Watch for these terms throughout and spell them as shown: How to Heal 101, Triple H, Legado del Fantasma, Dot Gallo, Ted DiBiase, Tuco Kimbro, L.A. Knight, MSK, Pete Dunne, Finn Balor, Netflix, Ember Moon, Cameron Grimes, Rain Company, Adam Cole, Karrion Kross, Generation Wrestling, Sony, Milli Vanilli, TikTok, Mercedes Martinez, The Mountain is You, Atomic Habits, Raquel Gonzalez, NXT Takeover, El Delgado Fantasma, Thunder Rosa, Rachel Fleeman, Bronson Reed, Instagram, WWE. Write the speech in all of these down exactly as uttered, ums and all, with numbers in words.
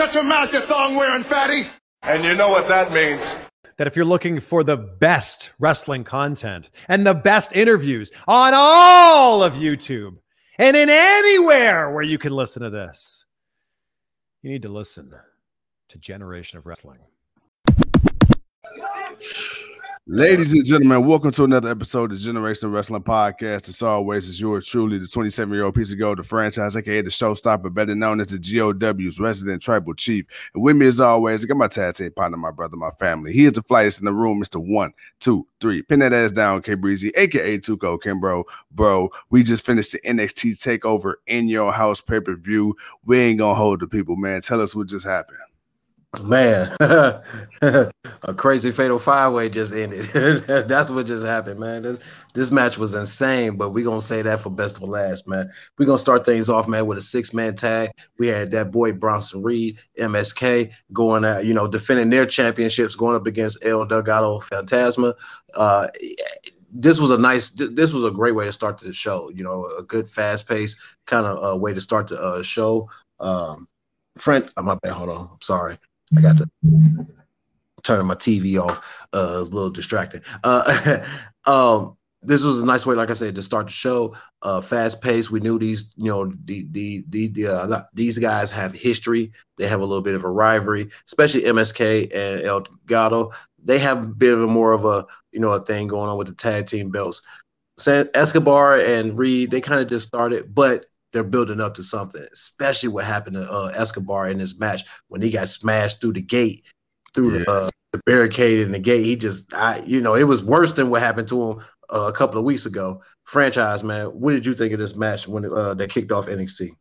Shut your mouth, you thong-wearing fatty! And you know what that means. That if you're looking for the best wrestling content and the best interviews on all of YouTube and in anywhere where you can listen to this, you need to listen to Generation of Wrestling. Ladies and gentlemen, welcome to another episode of the Generation of Wrestling Podcast. As always, it's yours truly, the twenty-seven-year-old piece of gold, the franchise, a k a the showstopper, better known as the G O W's resident tribal chief. And with me, as always, I got my tag team partner, my brother, my family. He is the flyest in the room, Mister One, Two, Three. Pin that ass down, K-Breezy, a k a. Tuco Kimbro. Bro, we just finished the N X T Takeover in your house pay-per-view. We ain't going to hold the people, man. Tell us what just happened. Man, a crazy fatal five-way just ended. That's what just happened, man. This, this match was insane, but we're going to say that for best for last, man. We're going to start things off, man, with a six-man tag. We had that boy Bronson Reed, M S K, going out, you know, defending their championships, going up against El Delgado Fantasma. Uh, this was a nice, th this was a great way to start the show, you know, a good fast-paced kind of uh, way to start the uh, show. Um, Friend, oh, my bad, hold on, I'm sorry. I got to turn my T V off. Uh, it was a little distracting. Uh, um, this was a nice way, like I said, to start the show. Uh, fast paced. We knew these, you know, the the the, the uh, these guys have history. They have a little bit of a rivalry, especially M S K and El Gato. They have a bit of a more of a you know a thing going on with the tag team belts. San Escobar and Reed, they kind of just started, but they're building up to something, especially what happened to uh, Escobar in this match when he got smashed through the gate, through yeah. the, uh, the barricade in the gate. He just, I, you know, it was worse than what happened to him uh, a couple of weeks ago. Franchise, man, what did you think of this match when uh, they kicked off N X T?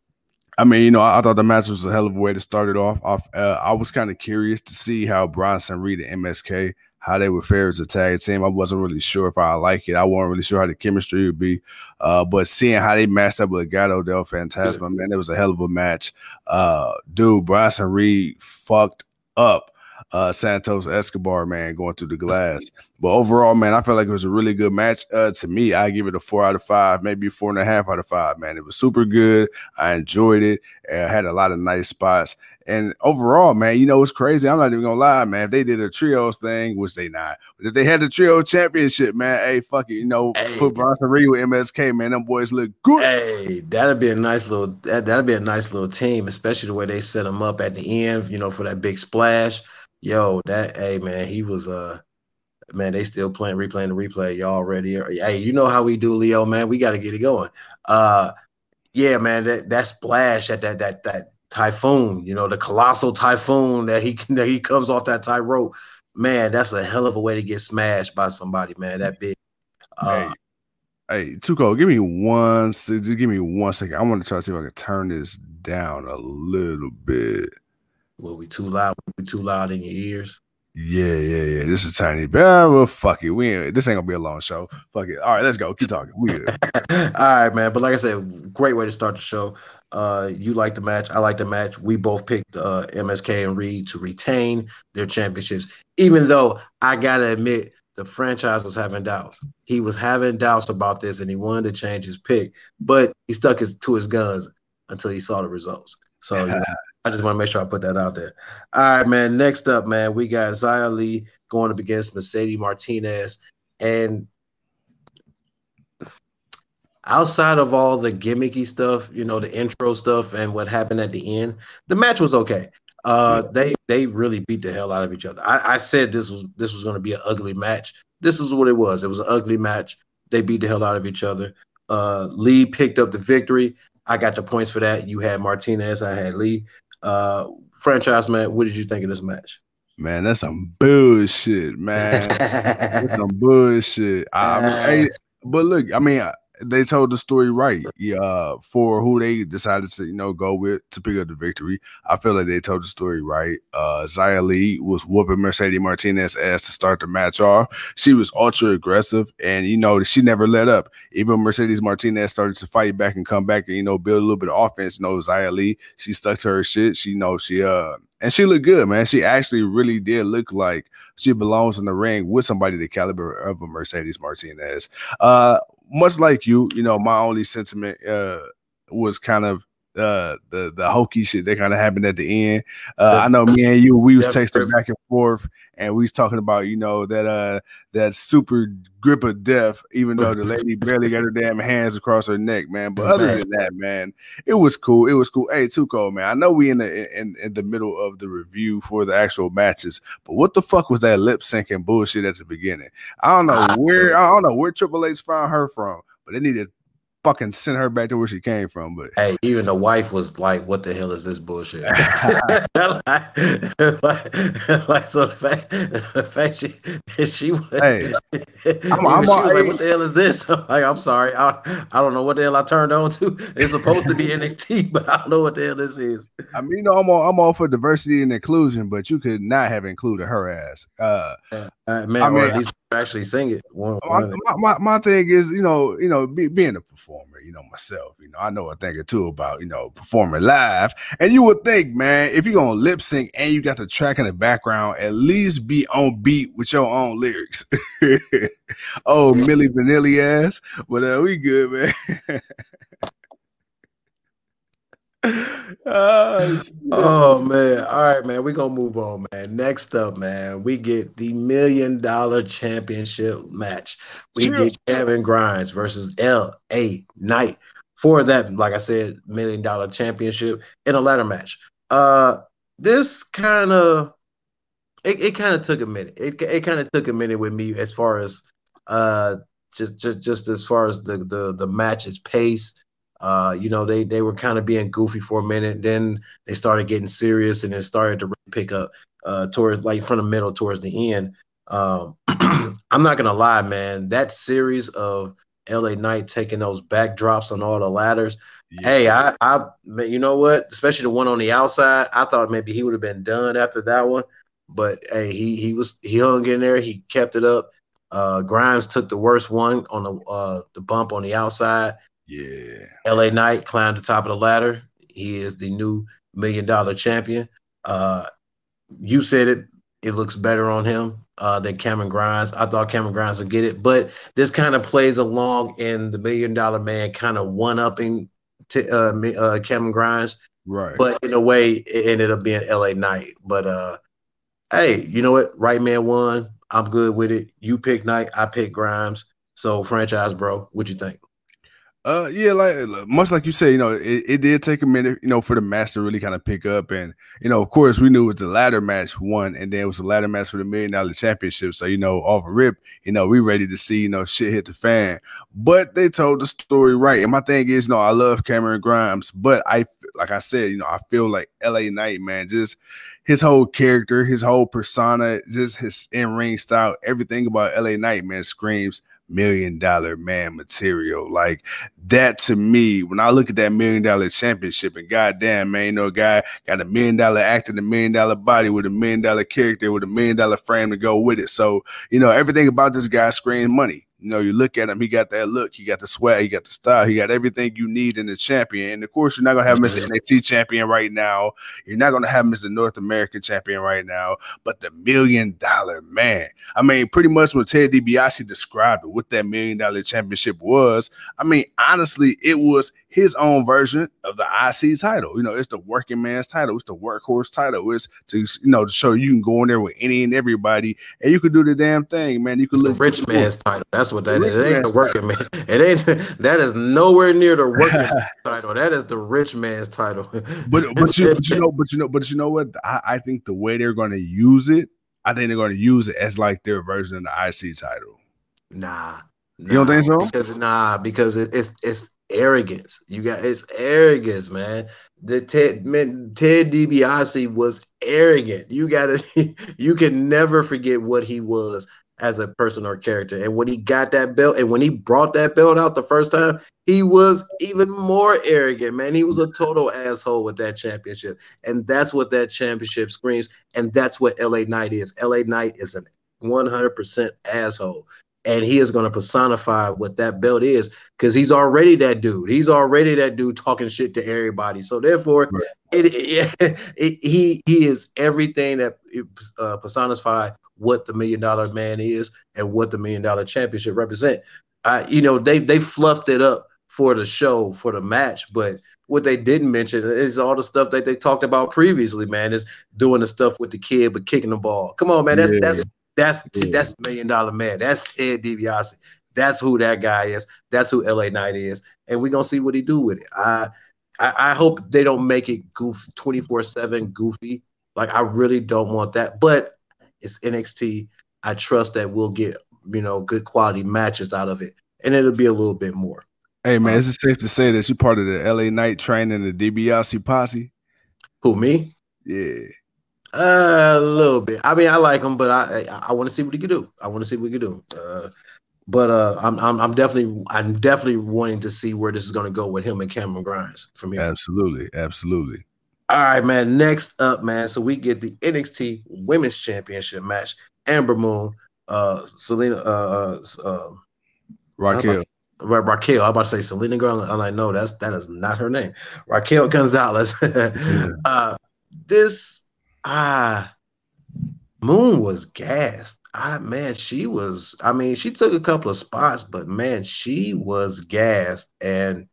I mean, you know, I, I thought the match was a hell of a way to start it off. off uh, I was kind of curious to see how Bronson Reed and M S K, how they would fare as a tag team. I wasn't really sure if I like it. I wasn't really sure how the chemistry would be. Uh, but seeing how they matched up with Legado del Fantasma, man, it was a hell of a match. Uh, dude, Bronson Reed fucked up uh, Santos Escobar, man, going through the glass. But overall, man, I felt like it was a really good match. Uh, to me, I give it a four out of five, maybe four and a half out of five, man. It was super good. I enjoyed it. And I had a lot of nice spots. And overall, man, you know, it's crazy. I'm not even going to lie, man. If they did a trios thing, which they not, but if they had the trio championship, man, hey, fuck it. You know, hey, put Bronson Reed with M S K, man. Them boys look good. Hey, that'd be a nice little, that, that'd be a nice little team, especially the way they set them up at the end, you know, for that big splash. Yo, that, hey, man, he was, uh, man, they still playing, replaying the replay. Y'all ready? Hey, you know how we do, Leo, man. We got to get it going. Uh, yeah, man, that, that splash at that, that, that, Typhoon, you know, the colossal typhoon that he that he comes off that tight rope, man. That's a hell of a way to get smashed by somebody, man. That big. Uh, hey, hey, Tuco, give me one. Just give me one second. I want to try to see if I can turn this down a little bit. Will we too loud? Will we too loud in your ears? Yeah, yeah, yeah. This is tiny. Well, fuck it. We ain't, this ain't gonna be a long show. Fuck it. All right, let's go. Keep talking. We good. All right, man. But like I said, great way to start the show. Uh, you like the match. I like the match. We both picked uh, M S K and Reed to retain their championships, even though I got to admit the franchise was having doubts. He was having doubts about this, and he wanted to change his pick, but he stuck his, to his guns until he saw the results. So yeah. You know, I just want to make sure I put that out there. All right, man. Next up, man, we got Xia Li going up against Mercedes Martinez. And outside of all the gimmicky stuff, you know, the intro stuff and what happened at the end, the match was okay. Uh, they they really beat the hell out of each other. I, I said this was this was going to be an ugly match. This is what it was. It was an ugly match. They beat the hell out of each other. Uh, Lee picked up the victory. I got the points for that. You had Martinez. I had Lee. Uh, franchise, man, what did you think of this match? Man, that's some bullshit, man. That's some bullshit. I, I, but look, I mean, I, they told the story right uh, for who they decided to, you know, go with to pick up the victory. I feel like they told the story right. Uh, Xia Li was whooping Mercedes Martinez ass to start the match off. She was ultra aggressive, and, you know, she never let up. Even Mercedes Martinez started to fight back and come back and, you know, build a little bit of offense. You know, Xia Li, she stuck to her shit. She, you know, she – uh. And she looked good, man. She actually really did look like she belongs in the ring with somebody the caliber of a Mercedes Martinez. Uh, much like you, you know, my only sentiment uh, was kind of uh, the the hokey shit that kind of happened at the end. Uh, I know me and you, we was texting back and forth, and we was talking about, you know, that uh that super grip of death, even though the lady barely got her damn hands across her neck, man. But other than that, man, it was cool. It was cool. Hey, Tuco, man, I know we in the in, in the middle of the review for the actual matches, but what the fuck was that lip syncing bullshit at the beginning? I don't know where I don't know where Triple H found her from, but they needed fucking send her back to where she came from. But hey, even the wife was like, "What the hell is this bullshit?" like, like, like, so the fact, the fact she, she was, hey, I'm, I'm she all, was hey. like, "What the hell is this?" I'm like, I'm sorry, I, I don't know what the hell I turned on to. It's supposed to be N X T, but I don't know what the hell this is. I mean, you know, I'm all, I'm all for diversity and inclusion, but you could not have included her ass. Uh, uh man, I mean, or at least actually sing it. One, my, one my, my my thing is, you know, you know, be, being a performer, you know, myself, you know, I know a thing or two about, you know, performing live. And you would think, man, if you're gonna lip sync and you got the track in the background, at least be on beat with your own lyrics. Oh, Milli Vanilli ass, but uh, we good, man. Oh, oh man, all right, man, we're gonna move on, man. Next up, man, we get the million dollar championship match. We True. get Kevin Grimes versus L A. Knight for that, like I said, million dollar championship in a ladder match. Uh, this kind of it, it kind of took a minute, it, it kind of took a minute with me as far as uh, just, just, just as far as the, the, the match's pace. Uh, you know, they they were kind of being goofy for a minute. Then they started getting serious, and then started to pick up uh, towards like from the middle towards the end. Um, I'm not gonna lie, man. That series of L A. Knight taking those backdrops on all the ladders. Yeah. Hey, I, I, you know what? Especially the one on the outside. I thought maybe he would have been done after that one, but hey, he he was he hung in there. He kept it up. Uh, Grimes took the worst one on the uh, the bump on the outside. Yeah, L A. Knight climbed the top of the ladder. He is the new million dollar champion. Uh, you said it. It looks better on him uh, than Cameron Grimes. I thought Cameron Grimes would get it, but this kind of plays along in the million dollar man kind of one-upping to uh, uh, Cameron Grimes. Right. But in a way, it ended up being L A. Knight. But uh, hey, you know what? Right man won. I'm good with it. You pick Knight. I pick Grimes. So franchise, bro. What you think? Uh, yeah, like much like you say, you know, it, it did take a minute, you know, for the match to really kind of pick up. And, you know, of course, we knew it was the ladder match one, and then it was the ladder match for the million dollar championship. So, you know, off a rip, you know, we ready to see, you know, shit hit the fan. But they told the story right. And my thing is, no, I love Cameron Grimes, but I, like I said, you know, I feel like L A. Knight, man, just his whole character, his whole persona, just his in-ring style, everything about L A. Knight, man, screams million dollar man material. Like that to me, when I look at that million dollar championship, and goddamn, man, you know, a guy got a million dollar actor, a million dollar body with a million dollar character, with a million dollar frame to go with it. So, you know, everything about this guy screams money. You know, you look at him, he got that look, he got the swag, he got the style, he got everything you need in the champion. And of course, you're not going to have Mister N X T champion right now. You're not going to have Mister North American champion right now, but the million dollar man. I mean, pretty much what Ted DiBiase described it, what that million dollar championship was. I mean, honestly, it was his own version of the I C title. You know, it's the working man's title. It's the workhorse title. It's to, you know, to show you can go in there with any and everybody, and you can do the damn thing, man. You can look rich man's title. That's what that is. It ain't the working man. It ain't. That is nowhere near the working title. That is the rich man's title. But but you, but you know but you know but you know what? I, I think the way they're going to use it, I think they're going to use it as like their version of the I C title. Nah, nah you don't think so? Because, nah, because it, it's it's arrogance. You got it's arrogance, man. The Ted man, Ted DiBiase was arrogant. You got to. You can never forget what he was as a person or character. And when he got that belt, and when he brought that belt out the first time, he was even more arrogant, man. He was a total asshole with that championship. And that's what that championship screams. And that's what L A. Knight is. L A. Knight is an one hundred percent asshole. And he is going to personify what that belt is, because he's already that dude. He's already that dude talking shit to everybody. So therefore, right. it, it, it, he he is everything that uh, personifies what the million dollar man is and what the million dollar championship represent. I, you know, they they fluffed it up for the show, for the match, but what they didn't mention is all the stuff that they talked about previously, man, is doing the stuff with the kid but kicking the ball. Come on, man. That's yeah. that's that's yeah. that's million dollar man. That's Ted DiBiase. That's who that guy is. That's who L A. Knight is. And we're gonna see what he do with it. I I, I hope they don't make it goof twenty-four seven goofy. Like, I really don't want that. But it's N X T. I trust that we'll get, you know, good quality matches out of it. And it'll be a little bit more. Hey, man, um, is it safe to say that you're part of the L A. Knight train and the DiBiase posse? Who, me? Yeah. Uh, a little bit. I mean, I like him, but I I, I want to see what he can do. I want to see what he can do. Uh, but uh, I'm I'm I'm definitely I'm definitely wanting to see where this is going to go with him and Cameron Grimes for me. Absolutely, absolutely. All right, man. Next up, man. So we get the N X T Women's Championship match: Ember Moon, uh, Selena, uh, uh, Raquel. Ra- Raquel, I'm about to say Selena Garland. I'm like, no, that's that is not her name. Raquel Gonzalez. yeah. uh, this ah Moon was gassed. I man, she was. I mean, she took a couple of spots, but man, she was gassed, and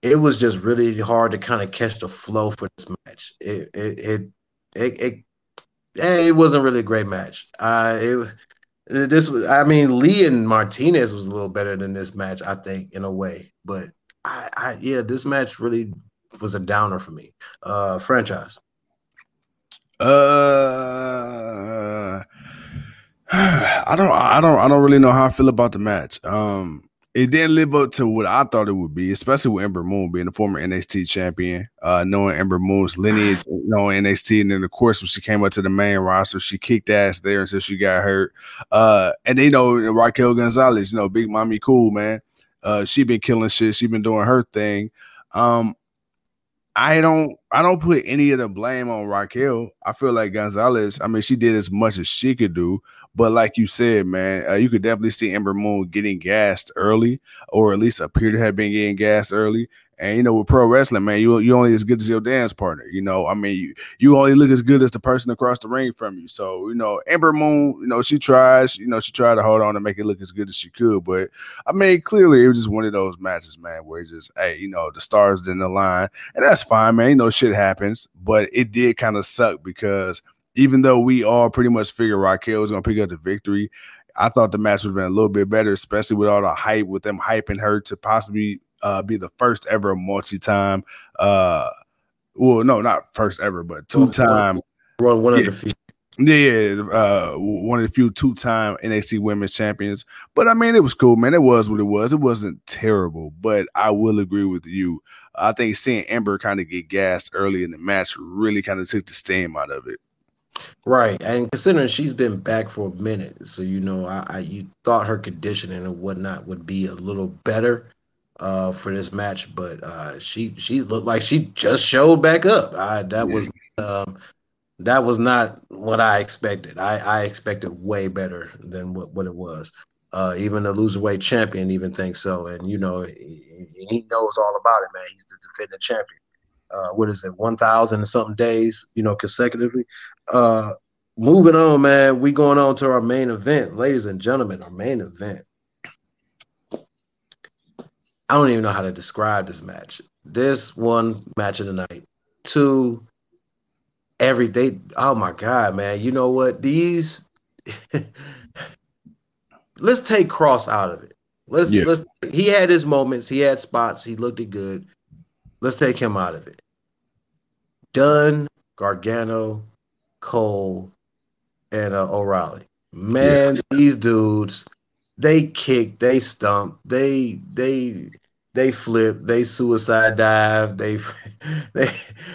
it was just really hard to kind of catch the flow for this match. It it it it it, it, it wasn't really a great match. Uh, it. This was, I mean, Lee and Martinez was a little better than this match, I think, in a way. But I, I yeah, this match really was a downer for me. Uh, franchise. Uh, I don't, I don't, I don't really know how I feel about the match. Um, it didn't live up to what I thought it would be, especially with Ember Moon being the former N X T champion, uh, knowing Ember Moon's lineage, knowing N X T, and then of course when she came up to the main roster, she kicked ass there until she got hurt. Uh, and they know Raquel Gonzalez, you know, Big Mommy Cool, man. Uh, she been killing shit. She been doing her thing. Um, I don't, I don't put any of the blame on Raquel. I feel like Gonzalez, I mean, she did as much as she could do. But like you said, man, uh, you could definitely see Ember Moon getting gassed early, or at least appear to have been getting gassed early. And, you know, with pro wrestling, man, you you only as good as your dance partner. You know, I mean, you, you only look as good as the person across the ring from you. So, you know, Ember Moon, you know, she tries, you know, she tried to hold on and make it look as good as she could. But, I mean, clearly it was just one of those matches, man, where it's just, hey, you know, the stars didn't align. And that's fine, man. You know, shit happens. But it did kind of suck because even though we all pretty much figured Raquel was going to pick up the victory, I thought the match would have been a little bit better, especially with all the hype, with them hyping her to possibly uh, be the first ever multi-time uh, – well, no, not first ever, but two-time – One, one yeah. of the few. Yeah, uh, one of the few two-time N X T Women's Champions. But, I mean, it was cool, man. It was what it was. It wasn't terrible, but I will agree with you. I think seeing Ember kind of get gassed early in the match really kind of took the steam out of it. Right, and considering she's been back for a minute, so you know, I, I you thought her conditioning and whatnot would be a little better uh, for this match, but uh, she she looked like she just showed back up. I that was um, that was not what I expected. I, I expected way better than what, what it was. Uh, even the loserweight champion even thinks so, and you know he, he knows all about it, man. He's the defending champion. Uh, what is it, one thousand and something days, you know, consecutively. Uh, moving on, man, we going on to our main event. Ladies and gentlemen, our main event. I don't even know how to describe this match. This one match of the night. Two, every day. Oh, my God, man. You know what? These – let's take Cross out of it. Let's, yeah. let's. He had his moments. He had spots. He looked good. Let's take him out of it. Dunne, Gargano, Cole, and uh, O'Reilly. Man, yeah. These dudes, they kick, they stomp, they they they flip, they suicide dive, they they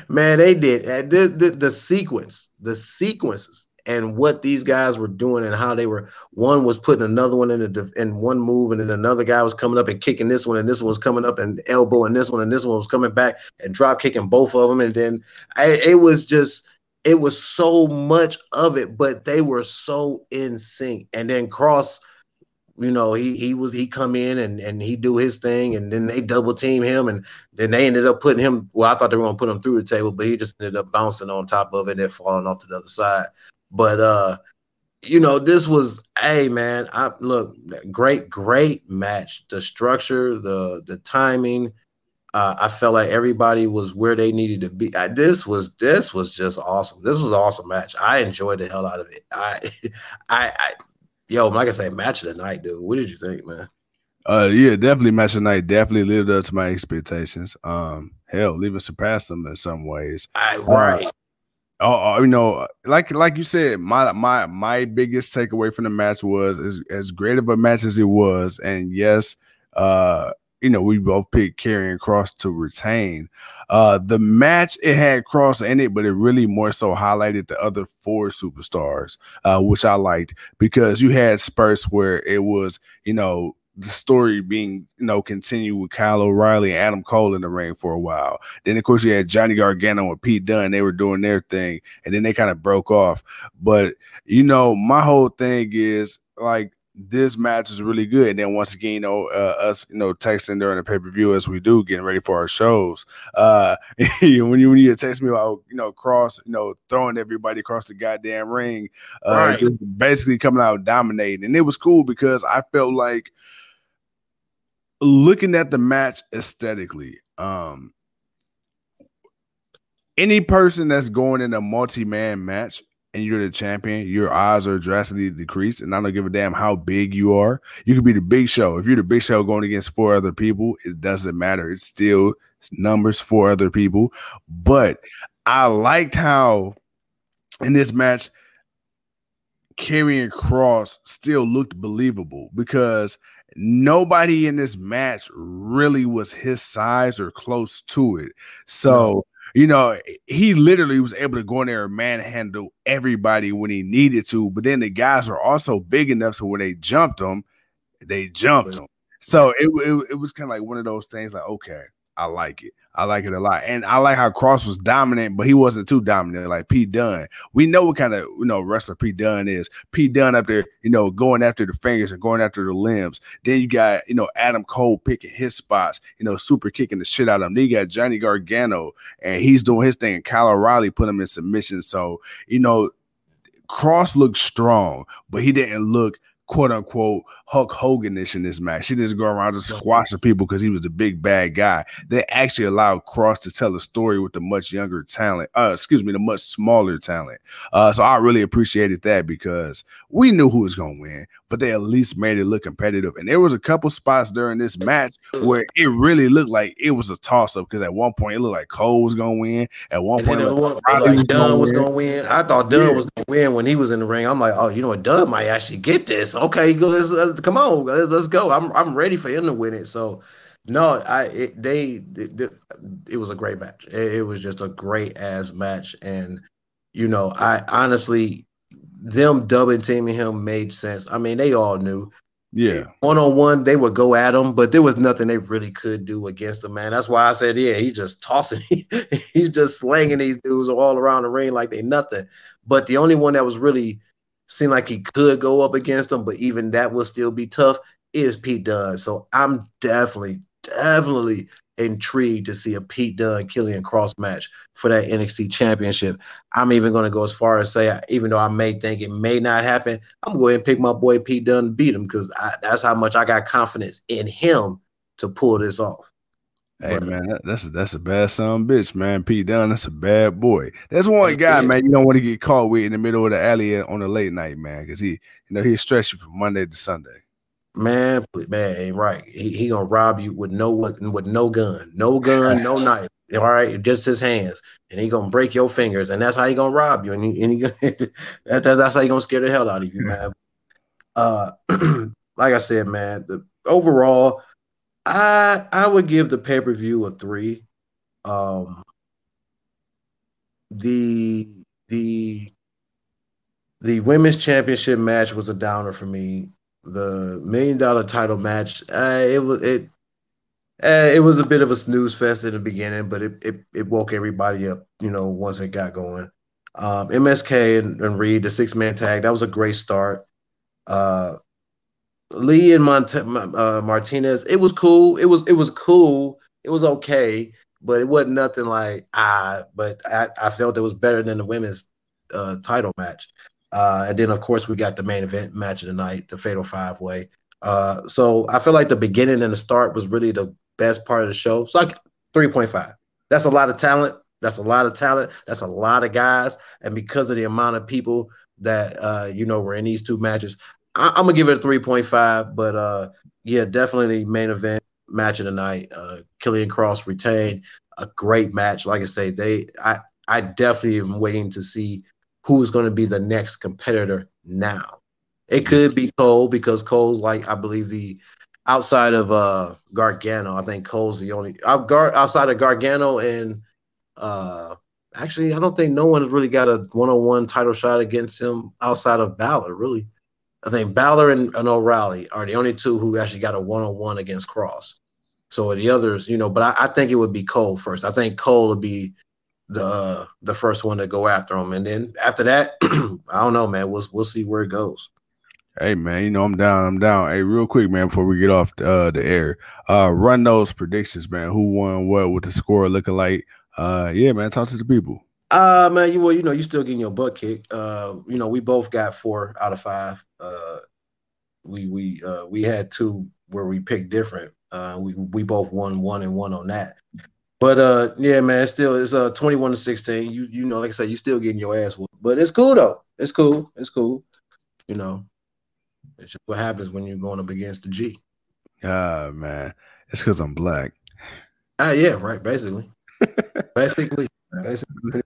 man, they did the, the, the sequence, the sequences, and what these guys were doing and how they were. One was putting another one in a in one move, and then another guy was coming up and kicking this one, and this one's coming up and elbowing this one, and this one was coming back and drop kicking both of them, and then I, it was just. It was so much of it, but they were so in sync. And then Cross, you know, he he was he come in and, and he do his thing, and then they double team him, and then they ended up putting him. Well, I thought they were gonna put him through the table, but he just ended up bouncing on top of it and then falling off to the other side. But uh, you know, this was hey man, I look great, great match. The structure, the the timing. Uh, I felt like everybody was where they needed to be. I, this was this was just awesome. This was an awesome match. I enjoyed the hell out of it. I, I, I yo, like I say, match of the night, dude. What did you think, man? Uh, yeah, definitely match of the night. Definitely lived up to my expectations. Um, hell, even surpassed them in some ways. I, right. Uh, Oh, you know, like like you said, my my my biggest takeaway from the match was as, as great of a match as it was, and yes, uh, you know, we both picked Karrion Kross to retain. Uh, the match, it had Kross in it, but it really more so highlighted the other four superstars, uh, which I liked, because you had spurts where it was, you know, the story being, you know, continued with Kyle O'Reilly and Adam Cole in the ring for a while. Then, of course, you had Johnny Gargano and Pete Dunne. They were doing their thing, and then they kind of broke off. But, you know, my whole thing is, like, this match is really good. And then once again, you know, uh, us, you know, texting during the pay-per-view as we do, getting ready for our shows. Uh, when you when you text me about, you know, Kross, you know, throwing everybody across the goddamn ring, uh, right. basically coming out dominating. And it was cool because I felt like, looking at the match aesthetically, um, any person that's going in a multi-man match and you're the champion, your odds are drastically decreased, and I don't give a damn how big you are. You could be the Big Show. If you're the Big Show going against four other people, it doesn't matter. It's still numbers for other people. But I liked how in this match, Karrion Kross still looked believable, because nobody in this match really was his size or close to it. So, you know, he literally was able to go in there and manhandle everybody when he needed to. But then the guys are also big enough, so when they jumped him, they jumped him. So it, it, it was kind of like one of those things like, okay, I like it. I like it a lot. And I like how Kross was dominant, but he wasn't too dominant like Pete Dunne. We know what kind of, you know, wrestler Pete Dunne is. Pete Dunne up there, you know, going after the fingers and going after the limbs. Then you got, you know, Adam Cole picking his spots, you know, super kicking the shit out of him. Then you got Johnny Gargano, and he's doing his thing. And Kyle O'Reilly put him in submission. So, you know, Kross looked strong, but he didn't look quote-unquote Hulk Hogan-ish in this match. He didn't go around just squashing people because he was the big bad guy. They actually allowed Kross to tell a story with the much younger talent, uh, excuse me, the much smaller talent. Uh, so I really appreciated that, because we knew who was going to win, but they at least made it look competitive. And there was a couple spots during this match where it really looked like it was a toss-up, because at one point it looked like Cole was going to win. At one point it looked like, like Dunn was going to win. I thought Dunn yeah. was going to win when he was in the ring. I'm like, oh, you know what? Dunn might actually get this. Okay, go. Let's, uh, come on, let's go. I'm I'm ready for him to win it. So, no, I it, they it, it was a great match. It, it was just a great ass match, and you know, I honestly, them double teaming him made sense. I mean, they all knew. Yeah, one on one, they would go at him, but there was nothing they really could do against him, man. That's why I said, yeah, he's just tossing, he's just slanging these dudes all around the ring like they nothing. But the only one that was really seemed like he could go up against him, but even that will still be tough, is Pete Dunne. So I'm definitely, definitely intrigued to see a Pete Dunne Karrion Kross match for that N X T championship. I'm even going to go as far as say, even though I may think it may not happen, I'm going to go ahead and pick my boy Pete Dunne to beat him, because that's how much I got confidence in him to pull this off. Hey, man, that, that's a, that's a bad son bitch, man. Pete Dunne, that's a bad boy. That's one guy, man, you don't want to get caught with in the middle of the alley on a late night, man, because he, you know, he'll stretch you from Monday to Sunday. Man, man, right. He he gonna rob you with no with no gun, no gun, no knife. All right, just his hands, and he gonna break your fingers, and that's how he gonna rob you, and he, and he that, that's how he gonna scare the hell out of you, man. Uh, like I said, man, the overall, I I would give the pay-per-view a three. Um, the the the women's championship match was a downer for me. The million dollar title match, uh, it was it uh, it was a bit of a snooze fest in the beginning, but it it, it woke everybody up, you know, once it got going. Um, M S K and, and Reed, the six man tag, that was a great start. Uh, Lee and Mont- uh, Martinez, it was cool. It was it was cool. It was okay, but it wasn't nothing like ah. But I, I felt it was better than the women's uh, title match. Uh, and then of course we got the main event match of the night, the Fatal Five Way. Uh, so I feel like the beginning and the start was really the best part of the show. So I three point five. That's a lot of talent. That's a lot of talent. That's a lot of guys. And because of the amount of people that, uh, you know, were in these two matches, I- I'm going to give it a three point five. But, uh, yeah, definitely main event match of the night. Uh, Karrion Kross retained. A great match. Like I say, they, I, I definitely am waiting to see who's going to be the next competitor now. It could be Cole, because Cole's like, I believe the outside of uh, Gargano, I think Cole's the only uh, Gar, outside of Gargano and uh, actually, I don't think no one's really got a one-on-one title shot against him outside of Balor, really. I think Balor and, and O'Reilly are the only two who actually got a one-on-one against Kross. So the others, you know, but I, I think it would be Cole first. I think Cole would be the uh, the first one to go after him, and then after that, I don't know, man. We'll we'll see where it goes. Hey, man, you know I'm down. I'm down. Hey, real quick, man, before we get off uh, the air, uh, run those predictions, man. Who won what? What the score looking like? Uh, yeah, man, talk to the people. Uh, man, you well, you know, you still getting your butt kicked. Uh, you know, we both got four out of five. Uh, we we uh, we had two where we picked different. Uh, we we both won one and one on that, but uh, yeah, man, it's still it's uh twenty-one to sixteen. You you know, like I said, you still getting your ass whooped, but it's cool though. It's cool. It's cool. You know, it's just what happens when you're going up against the G. Ah, uh, man, it's because I'm black. Ah, uh, yeah, right. Basically, basically, basically.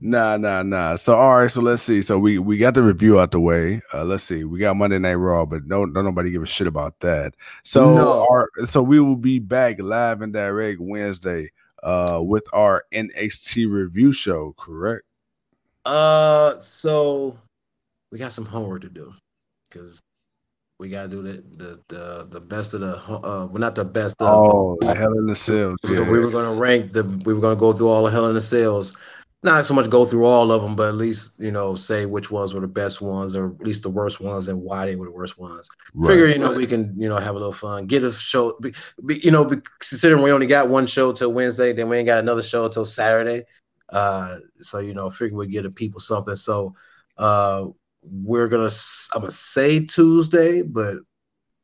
Nah, nah, nah. So all right, so let's see. So we we got the review out the way. Uh, let's see. We got Monday Night Raw, but no, don't nobody give a shit about that. So no. our, so we will be back live and direct Wednesday, uh, with our N X T review show. Correct. Uh, so we got some homework to do because we gotta do the the the, the best of the uh, well, not the best. Of, oh, the Hell in the Cells. Yeah. We were gonna rank the. We were gonna go through all the Hell in the Cells. Not so much go through all of them, but at least, you know, say which ones were the best ones or at least the worst ones and why they were the worst ones. Right. Figure, you know, we can, you know, have a little fun. Get a show, be, be, you know, be, considering we only got one show till Wednesday, then we ain't got another show till Saturday. Uh, so, you know, figure we get the people something. So uh, we're going to, I'm going to say Tuesday, but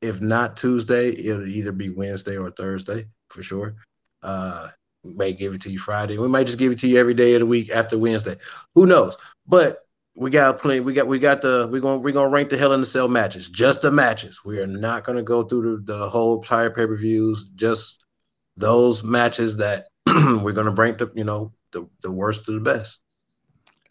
if not Tuesday, it'll either be Wednesday or Thursday for sure. Uh may give it to you Friday. We might just give it to you every day of the week after Wednesday. Who knows? But we got plenty. We got we got the we're gonna we're gonna rank the Hell in the Cell matches, just the matches. We are not gonna go through the, the whole entire pay-per-views, just those matches that we're gonna rank the you know the, the worst to the best.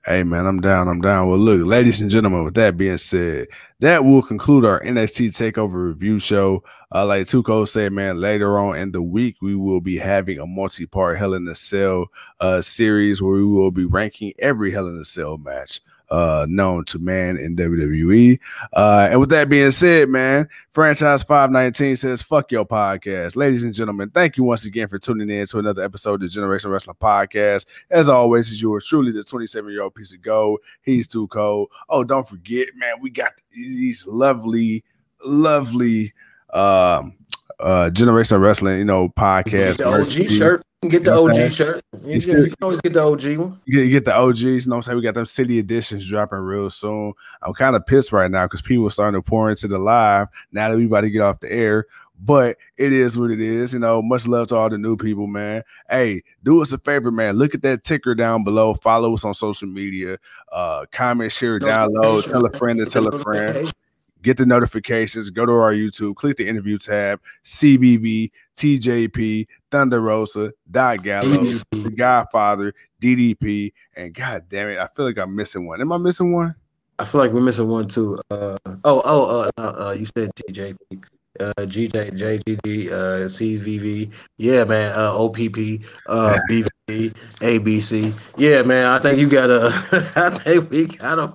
Hey man, I'm down. I'm down. Well, look, ladies and gentlemen, with that being said, that will conclude our N X T Takeover review show. Uh, like Tuco said, man, later on in the week, we will be having a multi-part Hell in a Cell uh, series where we will be ranking every Hell in a Cell match uh, known to man in W W E. Uh, and with that being said, man, Franchise five nineteen says, fuck your podcast. Ladies and gentlemen, thank you once again for tuning in to another episode of the Generation Wrestling Podcast. As always, it's yours truly, the twenty-seven-year-old piece of gold. He's too cold. Oh, don't forget, man, we got these lovely, lovely um, uh, Generation Wrestling, you know, podcast. The O G shirt. Get the you know O G shirt. You, still, you can always get the O G one. You get the O Gs. You know what I'm saying? We got them city editions dropping real soon. I'm kind of pissed right now because people are starting to pour into the live now that we about to get off the air. But it is what it is. You know, much love to all the new people, man. Hey, do us a favor, man. Look at that ticker down below. Follow us on social media. Uh, comment, share, download. Tell a friend to tell a friend. Get the notifications. Go to our YouTube. Click the interview tab. C B V, T J P, Thunder Rosa, Dot Gallo, The Godfather, D D P, and God damn it, I feel like I'm missing one. Am I missing one? I feel like we're missing one too. Uh, oh, oh, uh, uh, you said T J P, uh, G J, J G D, uh, C V V, yeah, man, uh, O P P, uh, B V. A B C, yeah, man. I think you got a. I think we got them.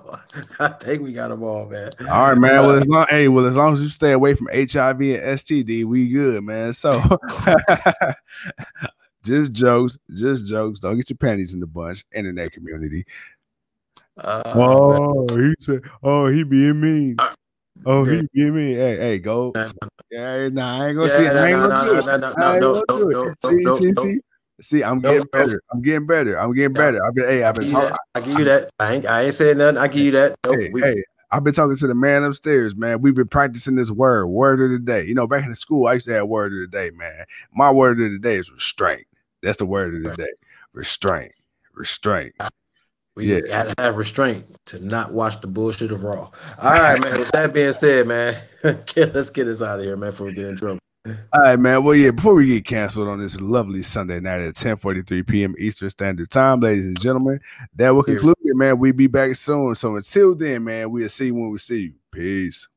I think we got them all, man. All right, man. Well, as long, hey, well, as long as you stay away from H I V and S T D, we good, man. So, just jokes, just jokes. Don't get your panties in the bunch. Internet community. Uh, oh, man. He said. Oh, he being mean. Oh, he give me hey, hey, go. Yeah, nah, I ain't gonna see it. I ain't gonna do it. See, I'm getting nope, better. Nope. I'm getting better. I'm getting better. I've been, hey, I've been talking. I give you that. I ain't, I ain't saying nothing. I give you that. Nope. Hey, we- hey, I've been talking to the man upstairs, man. We've been practicing this word, word of the day. You know, back in the school, I used to have word of the day, man. My word of the day is restraint. That's the word of the day. Restraint. Restraint. We yeah. gotta have restraint to not watch the bullshit of Raw. All right, man. With that being said, man, let's get us out of here, man, before we get in trouble. All right, man. Well, yeah, before we get canceled on this lovely Sunday night at ten forty-three p.m. Eastern Standard Time, ladies and gentlemen, that will conclude it, man. We'll be back soon. So until then, man, we'll see you when we see you. Peace.